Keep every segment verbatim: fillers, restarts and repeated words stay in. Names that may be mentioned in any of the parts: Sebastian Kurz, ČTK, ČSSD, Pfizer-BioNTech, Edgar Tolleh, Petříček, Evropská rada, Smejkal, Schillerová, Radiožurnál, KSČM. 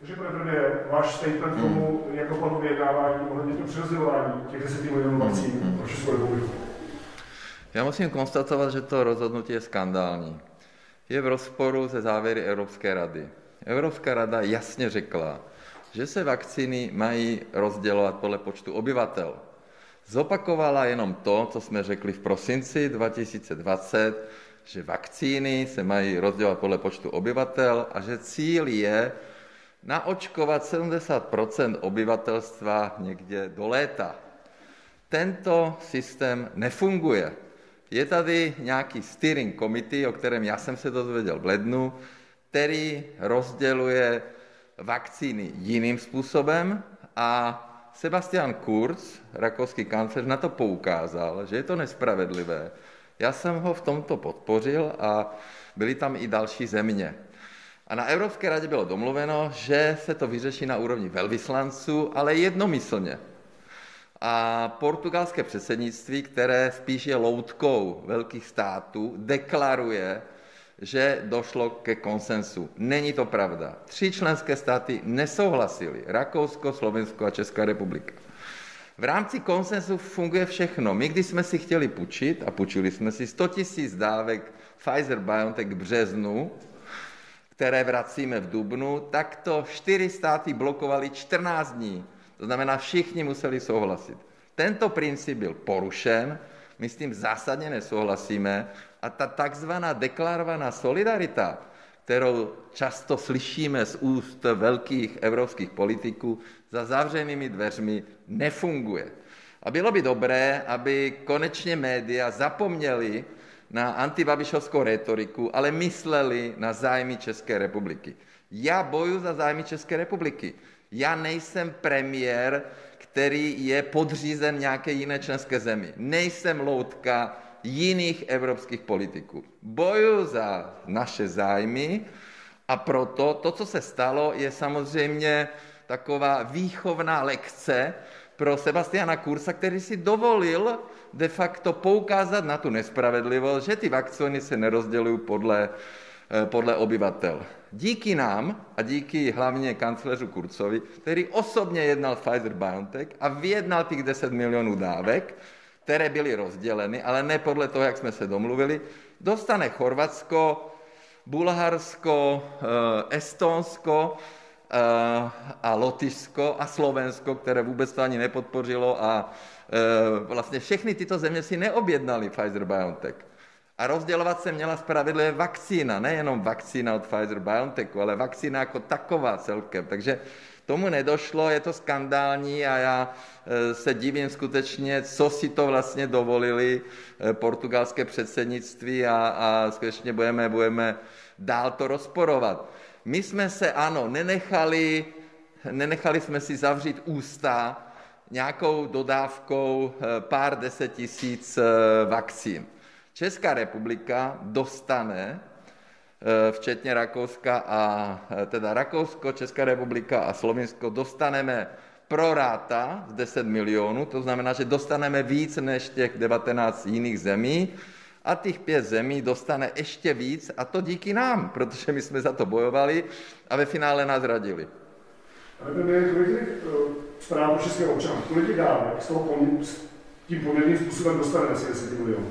Takže pravdě, váš statement k tomu, jako panu vyjednávání, ohledně to přerozdělování těch deset milionů vakcín pro Českou republiku? Já musím konstatovat, že to rozhodnutí je skandální. Je v rozporu se závěry Evropské rady. Evropská rada jasně řekla, že se vakcíny mají rozdělovat podle počtu obyvatel. Zopakovala jenom to, co jsme řekli v prosinci dva tisíce dvacet, že vakcíny se mají rozdělovat podle počtu obyvatel a že cíl je naočkovat sedmdesát procent obyvatelstva někde do léta. Tento systém nefunguje. Je tady nějaký steering committee, o kterém já jsem se dozvěděl v lednu, který rozděluje vakcíny jiným způsobem a Sebastian Kurz, rakouský kancléř, na to poukázal, že je to nespravedlivé. Já jsem ho v tomto podpořil a byly tam i další země. A na Evropské radě bylo domluveno, že se to vyřeší na úrovni velvyslanců, ale jednomyslně. A portugalské předsednictví, které spíš je loutkou velkých států, deklaruje, že došlo ke konsensu. Není to pravda. Tři členské státy nesouhlasily. Rakousko, Slovensko a Česká republika. V rámci konsensu funguje všechno. My, když jsme si chtěli půjčit, a půjčili jsme si sto tisíc dávek Pfizer-BioNTech k březnu, které vracíme v dubnu, tak to čtyři státy blokovaly čtrnáct dní. To znamená, všichni museli souhlasit. Tento princip byl porušen, my s tím zásadně nesouhlasíme a ta takzvaná deklarovaná solidarita, kterou často slyšíme z úst velkých evropských politiků, za zavřenými dveřmi nefunguje. A bylo by dobré, aby konečně média zapomněli na antibabišovskou retoriku, ale mysleli na zájmy České republiky. Já bojuji za zájmy České republiky. Já nejsem premiér, který je podřízen nějaké jiné členské zemi. Nejsem loutka jiných evropských politiků. Bojuji za naše zájmy a proto to, co se stalo, je samozřejmě taková výchovná lekce pro Sebastiana Kurza, který si dovolil de facto poukázat na tu nespravedlivost, že ty vakcíny se nerozdělují podle, podle obyvatel. Díky nám a díky hlavně kancléřu Kurzovi, který osobně jednal Pfizer-BioNTech a vyjednal těch deset milionů dávek, které byly rozděleny, ale ne podle toho, jak jsme se domluvili, dostane Chorvatsko, Bulharsko, Estonsko a Lotyšsko a Slovensko, které vůbec to ani nepodpořilo a vlastně všechny tyto země si neobjednaly Pfizer-BioNTech. A rozdělovat se měla spravedlivě vakcína, nejenom vakcína od Pfizer-BioNTechu, ale vakcína jako taková celkem. Takže tomu nedošlo, je to skandální a já se divím skutečně, co si to vlastně dovolili portugalské předsednictví a, a skutečně budeme, budeme dál to rozporovat. My jsme se, ano, nenechali, nenechali jsme si zavřít ústa nějakou dodávkou pár deset tisíc vakcín. Česká republika dostane, včetně Rakouska a teda Rakousko, Česká republika a Slovinsko, dostaneme pro ráta z deset milionů, to znamená, že dostaneme víc než těch devatenáct jiných zemí a těch pět zemí dostane ještě víc a to díky nám, protože my jsme za to bojovali a ve finále nás radili. Ale to je zprávu českého občana, kolik je dávek z toho tím poměrným způsobem dostaneme asi deset milionů?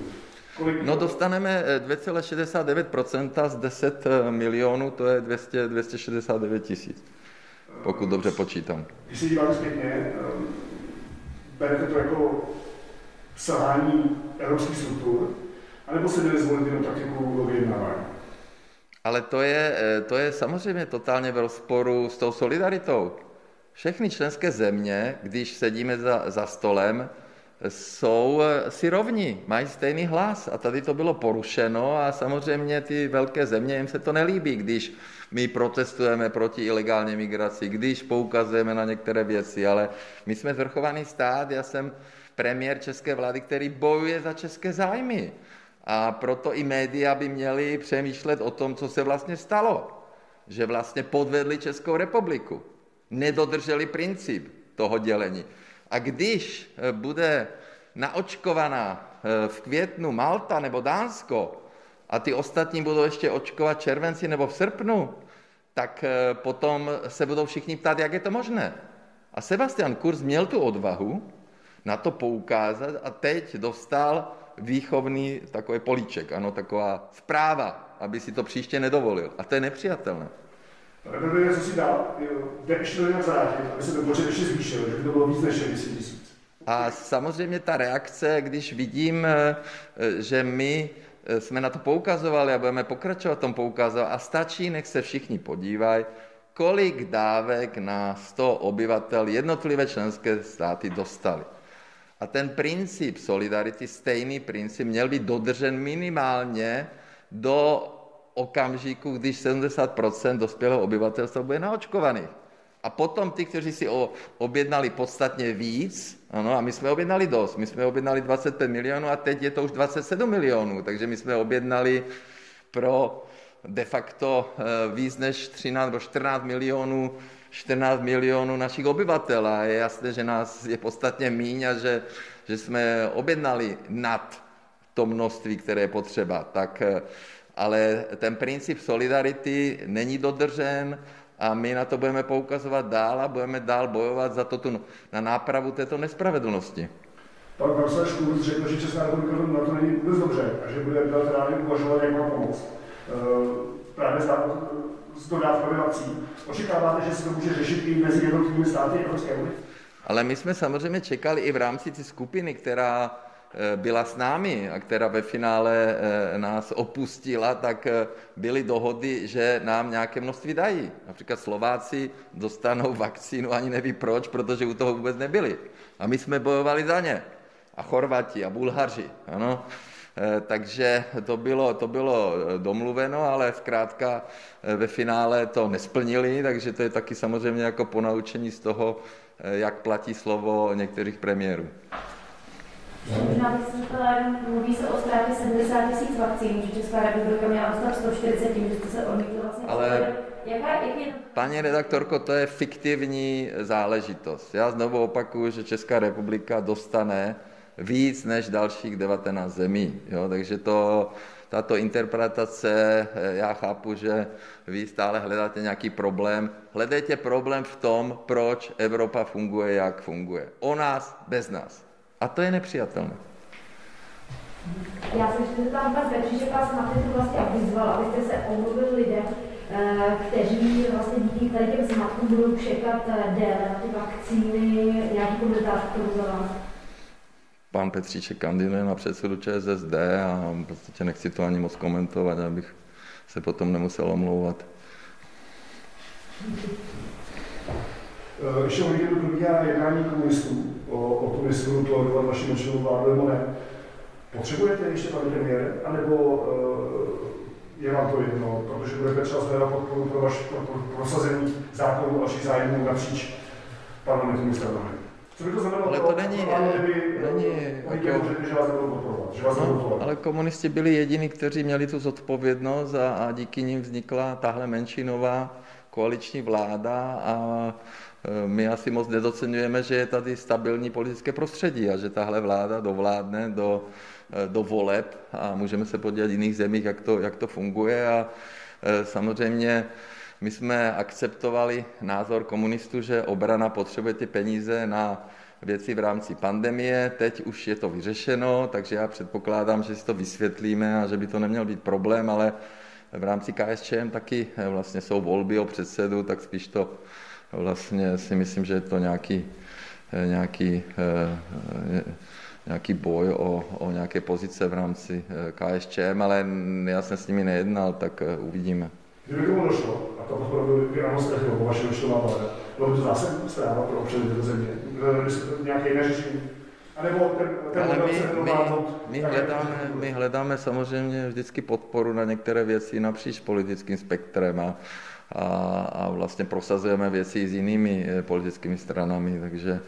No dostaneme dvě celá šedesát devět procenta z deset milionů, to je dvě stě šedesát devět tisíc, pokud dobře počítám. Když se díváme zpětně, berete to jako selhání evropských struktur, anebo se jde zvolit jenom taktiku vyjednávání? Ale to je, to je samozřejmě totálně v rozporu s tou solidaritou. Všechny členské země, když sedíme za, za stolem, jsou si rovní, mají stejný hlas a tady to bylo porušeno a samozřejmě ty velké země, jim se to nelíbí, když my protestujeme proti ilegální migraci, když poukazujeme na některé věci, ale my jsme svrchovaný stát, já jsem premiér české vlády, který bojuje za české zájmy a proto i média by měly přemýšlet o tom, co se vlastně stalo, že vlastně podvedli Českou republiku, nedodrželi princip toho dělení. A když bude naočkovaná v květnu Malta nebo Dánsko a ty ostatní budou ještě očkovat v červenci nebo v srpnu, tak potom se budou všichni ptát, jak je to možné. A Sebastian Kurz měl tu odvahu na to poukázat a teď dostal výchovný takový políček, ano, taková zpráva, aby si to příště nedovolil. A to je nepřijatelné. Reprezentuje, co si dal, jde ještě to nějak zarážit, aby se ten počet ještě zvýšil, že by to bylo víc než šedesát tisíc. A samozřejmě ta reakce, když vidím, že my jsme na to poukazovali a budeme pokračovat v tom poukazovat a stačí, nech se všichni podívají, kolik dávek na sto obyvatel jednotlivé členské státy dostali. A ten princip solidarity, stejný princip, měl být dodržen minimálně do okamžiku, když sedmdesát procent dospělého obyvatelstva bude naočkovaných. A potom ty, kteří si o, objednali podstatně víc, ano, a my jsme objednali dost, my jsme objednali dvacet pět milionů a teď je to už dvacet sedm milionů, takže my jsme objednali pro de facto víc než třináct nebo čtrnáct milionů, čtrnáct milionů našich obyvatel a je jasné, že nás je podstatně míň a že, že jsme objednali nad to množství, které je potřeba. Tak, ale ten princip solidarity není dodržen a my na to budeme poukazovat dál a budeme dál bojovat za to tu, na nápravu této nespravedlnosti. Pan profesor Kurz řekl, že Česká republika na to není vůbec dobře a že bude bilaterálně uvažovat, jak má pomoct. Právě s dodávkou vakcín. Očekáváte, že se to může řešit i mezi jednotlivými státy Evropské unie? Ale my jsme samozřejmě čekali i v rámci té skupiny, která byla s námi a která ve finále nás opustila, tak byly dohody, že nám nějaké množství dají. Například Slováci dostanou vakcínu, ani neví proč, protože u toho vůbec nebyli. A my jsme bojovali za ně. A Chorvati a Bulhaři, ano. Takže to bylo, to bylo domluveno, ale zkrátka ve finále to nesplnili, takže to je taky samozřejmě jako ponaučení z toho, jak platí slovo některých premiérů. Mluví se o ztrátě sedmdesát tisíc vakcín, že Česká republika měla dostat sto čtyřicet, tím, že jste se odmítli vlastně. Ale, paní redaktorko, to je fiktivní záležitost. Já znovu opakuju, že Česká republika dostane víc než dalších devatenáct zemí. Jo? Takže to, tato interpretace, já chápu, že vy stále hledáte nějaký problém. Hledejte problém v tom, proč Evropa funguje, jak funguje. O nás, bez nás. A to je nepřijatelné. Já jsem ještě tam vás Petříček vás na to vlastně vyzval, abyste se omluvili lidem, kteří vlastně díky tady těm zmatkům budou čekat déle na ty vakcíny, nějakou dotázku za vás. Pán Petříček kandiduje na předsedu Č S S D a v podstatě nechci to ani moc komentovat, abych se potom nemusel omlouvat. Ještě o víkendu probíhá jednání komunistů o tom, jestli budou tolerovat vaši menšinovou vládu nebo ne. Potřebujete ještě, pane premiére, anebo je vám to jedno, protože budete třeba zhledat podporu pro, vaš, pro, pro prosazení zákonů vašich zájmů napříč parlamentními stranami? Co by to znamenalo? Ale to, to není, ale komunisti byli jediní, kteří měli tu zodpovědnost a, a díky nim vznikla tahle menšinová koaliční vláda a my asi moc nedocenujeme, že je tady stabilní politické prostředí a že tahle vláda dovládne do, do voleb a můžeme se podívat v jiných zemích, jak to, jak to funguje a samozřejmě my jsme akceptovali názor komunistů, že obrana potřebuje ty peníze na věci v rámci pandemie, teď už je to vyřešeno, takže já předpokládám, že si to vysvětlíme a že by to neměl být problém, ale v rámci K S Č M taky vlastně jsou volby o předsedu, tak spíš to vlastně si myslím, že je to nějaký, nějaký, nějaký boj o, o nějaké pozice v rámci K S Č M, ale já jsem s nimi nejednal, tak uvidíme. Kdyby tomu došlo, a to podporu by ano ztrachilo po vašem účtu vládě, bylo by to zásadní zpráva pro občany této země, nějaké jiné řešení? Nebo ten, ten ale my, my, my, hledáme, my hledáme samozřejmě vždycky podporu na některé věci napříč politickým spektrem a, a, a vlastně prosazujeme věci s jinými politickými stranami, takže e,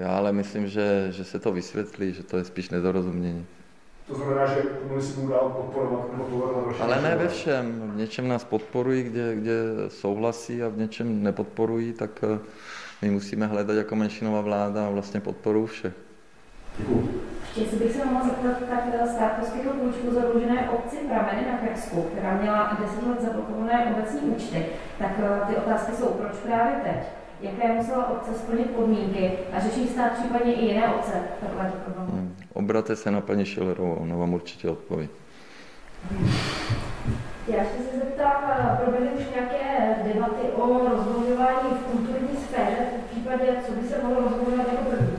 já ale myslím, že, že se to vysvětlí, že to je spíš nedorozumění. To znamená, že komunistům dál podporovat nebo tolerovat? Ale ne ve všem. V něčem nás podporují, kde, kde souhlasí a v něčem nepodporují, tak my musíme hledat jako menšinová vláda a vlastně podporu všech. Děkuji. Jestli bych se mohla zeptat, tak stát poskytl půjčku zadlužené obci Prameny na Chebsku, která měla deset let zablokované obecní účty. Tak ty otázky jsou, proč právě teď? Jaké musela obce splnit podmínky a řeší stát případně i jiné obce? Takhle hmm. Obraťte se na paní Schillerovou, ona vám určitě odpoví. Hmm. Já ještě se zeptám, proběhly už nějaké debaty o rozvolňování v kulturní sféře, v případě, co by se mohlo rozvolňovat jako první?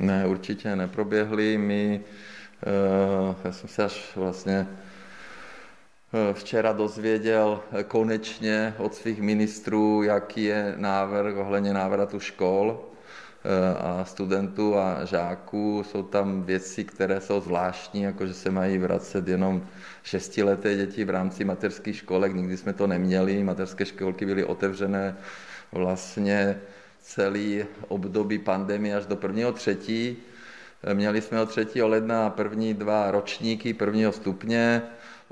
Ne, určitě neproběhly. My, já jsem se až vlastně včera dozvěděl konečně od svých ministrů, jaký je návrh ohledně návratu škol a studentů a žáků. Jsou tam věci, které jsou zvláštní, jako že se mají vracet jenom šestileté děti v rámci mateřských školek. Nikdy jsme to neměli. Mateřské školky byly otevřené vlastně celý období pandemie až do prvního třetí. Měli jsme od třetího ledna první dva ročníky prvního stupně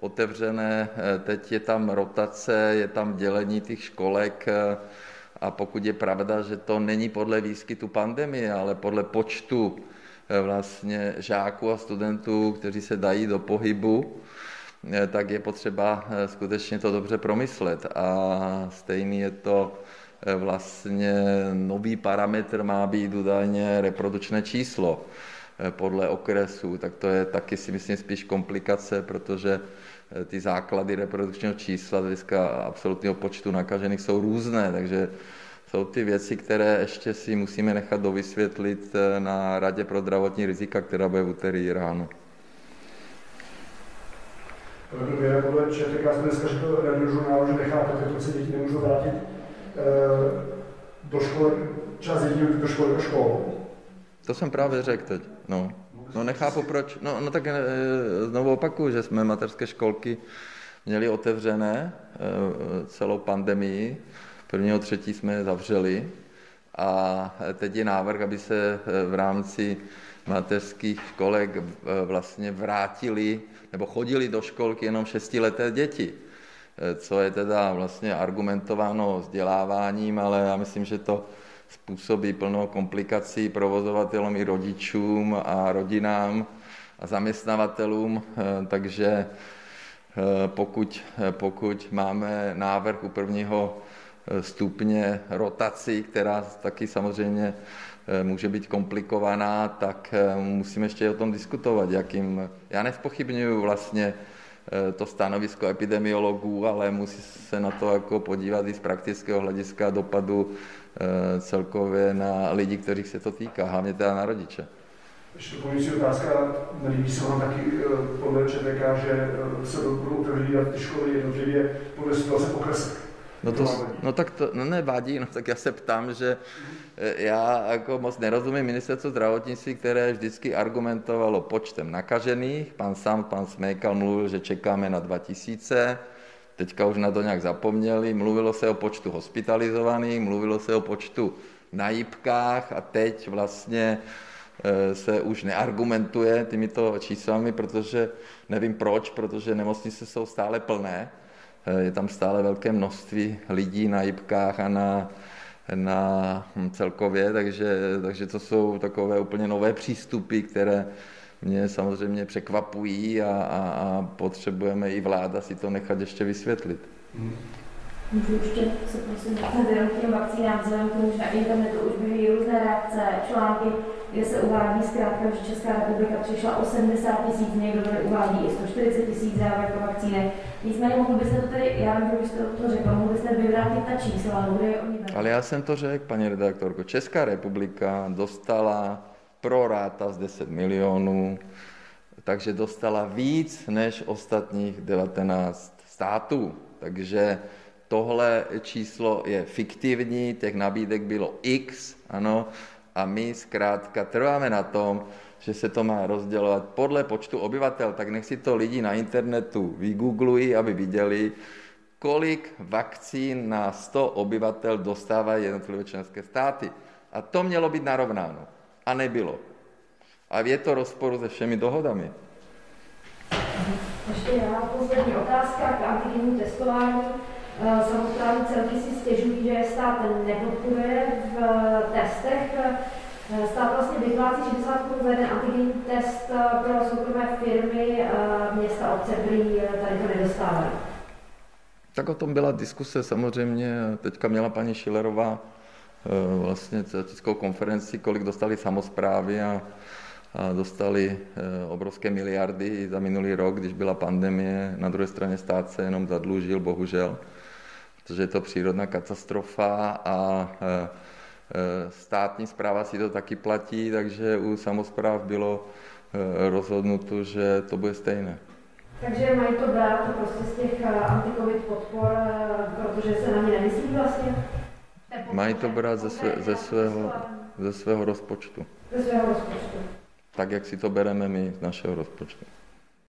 otevřené. Teď je tam rotace, je tam dělení těch školek a pokud je pravda, že to není podle výskytu pandemie, ale podle počtu vlastně žáků a studentů, kteří se dají do pohybu, tak je potřeba skutečně to dobře promyslet. A stejný je to vlastně nový parametr má být údajně reprodukční číslo podle okresů, tak to je taky si myslím spíš komplikace, protože ty základy reprodukčního čísla z hlediska absolutního počtu nakažených jsou různé, takže jsou ty věci, které ještě si musíme nechat dovysvětlit na Radě pro zdravotní rizika, která bude v úterý ráno. Podle Četka jsme dneska řekl radiožurnálu, že necháte, protože se děti nemůžou vrátit do školy, čas jedí do školy, do školy. To jsem právě řekl teď, no. No nechápu proč, no, no tak znovu opakuju, že jsme mateřské školky měli otevřené celou pandemii, prvního třetí jsme je zavřeli a teď je návrh, aby se v rámci mateřských školek vlastně vrátili nebo chodili do školky jenom šestileté děti, co je teda vlastně argumentováno vzděláváním, ale já myslím, že to způsobí plno komplikací provozovatelům i rodičům a rodinám a zaměstnavatelům, takže pokud, pokud máme návrh u prvního stupně rotaci, která taky samozřejmě může být komplikovaná, tak musíme ještě o tom diskutovat, jakým, já nezpochybňuji vlastně to stanovisko epidemiologů, ale musí se na to jako podívat i z praktického hlediska dopadu celkově na lidi, kterých se to týká, hlavně teda na rodiče. Ještě doplňující otázka, nelíbí se vám taky podle Č T K, že se budou otevřít ty školy jednotlivě podle situace okresek? No, to, no tak to no nevadí, no tak já se ptám, že já jako moc nerozumím ministerstvu zdravotnictví, které vždycky argumentovalo počtem nakažených. Pan sám, pan Smejkal mluvil, že čekáme na dva tisíce, teďka už na to nějak zapomněli, mluvilo se o počtu hospitalizovaných, mluvilo se o počtu na jipkách a teď vlastně se už neargumentuje těmito číslami, protože nevím proč, protože nemocnice jsou stále plné. Je tam stále velké množství lidí na jipkách a na, na celkově, takže, takže to jsou takové úplně nové přístupy, které mě samozřejmě překvapují a, a, a potřebujeme i vláda si to nechat ještě vysvětlit. Hmm. Můžu ještě se prosím vědět k těm vakcínám, vzhledem k tomu, že na internetu už byly různé reakce, články, kde se uvádí zkrátka, že Česká republika přišla osmdesát tisíc, někdo tady uvádí i sto čtyřicet tisíc dávek o vakcíny. Nicméně mohli byste to tedy, já bych už to řekl, mohli byste vyvrátit ta čísla, kde je oni. Ale já jsem to řekl, paní redaktorko, Česká republika dostala pro ráta z deset milionů, takže dostala víc než ostatních devatenáct států, takže tohle číslo je fiktivní, těch nabídek bylo X, ano, a my zkrátka trváme na tom, že se to má rozdělovat podle počtu obyvatel, tak nech si to lidi na internetu vygooglují, aby viděli, kolik vakcín na sto obyvatel dostávají jednotlivé členské státy. A to mělo být narovnáno. A nebylo. A je to rozporu se všemi dohodami. Ještě já poslední otázka k antigennímu testování. Samosprávní celky si stěžují, že stát nepodporuje v testech Stát vlastně vyplácí šedesát korun za jeden antigenní test pro soukromé firmy, města, obce, prý tady to nedostávají. Tak o tom byla diskuse samozřejmě, teďka měla paní Schillerová vlastně tiskovou konferenci, kolik dostali samosprávy a, a dostali obrovské miliardy i za minulý rok, když byla pandemie. Na druhé straně stát se jenom zadlužil, bohužel, protože je to přírodná katastrofa a státní správa si to taky platí, takže u samospráv bylo rozhodnuto, že to bude stejné. Takže mají to brát prostě z těch anti-covid podpor, protože se na ně nemyslí vlastně? Mají to brát ze, své, ze, svého, ze svého rozpočtu. Ze svého rozpočtu. Tak, jak si to bereme my z našeho rozpočtu.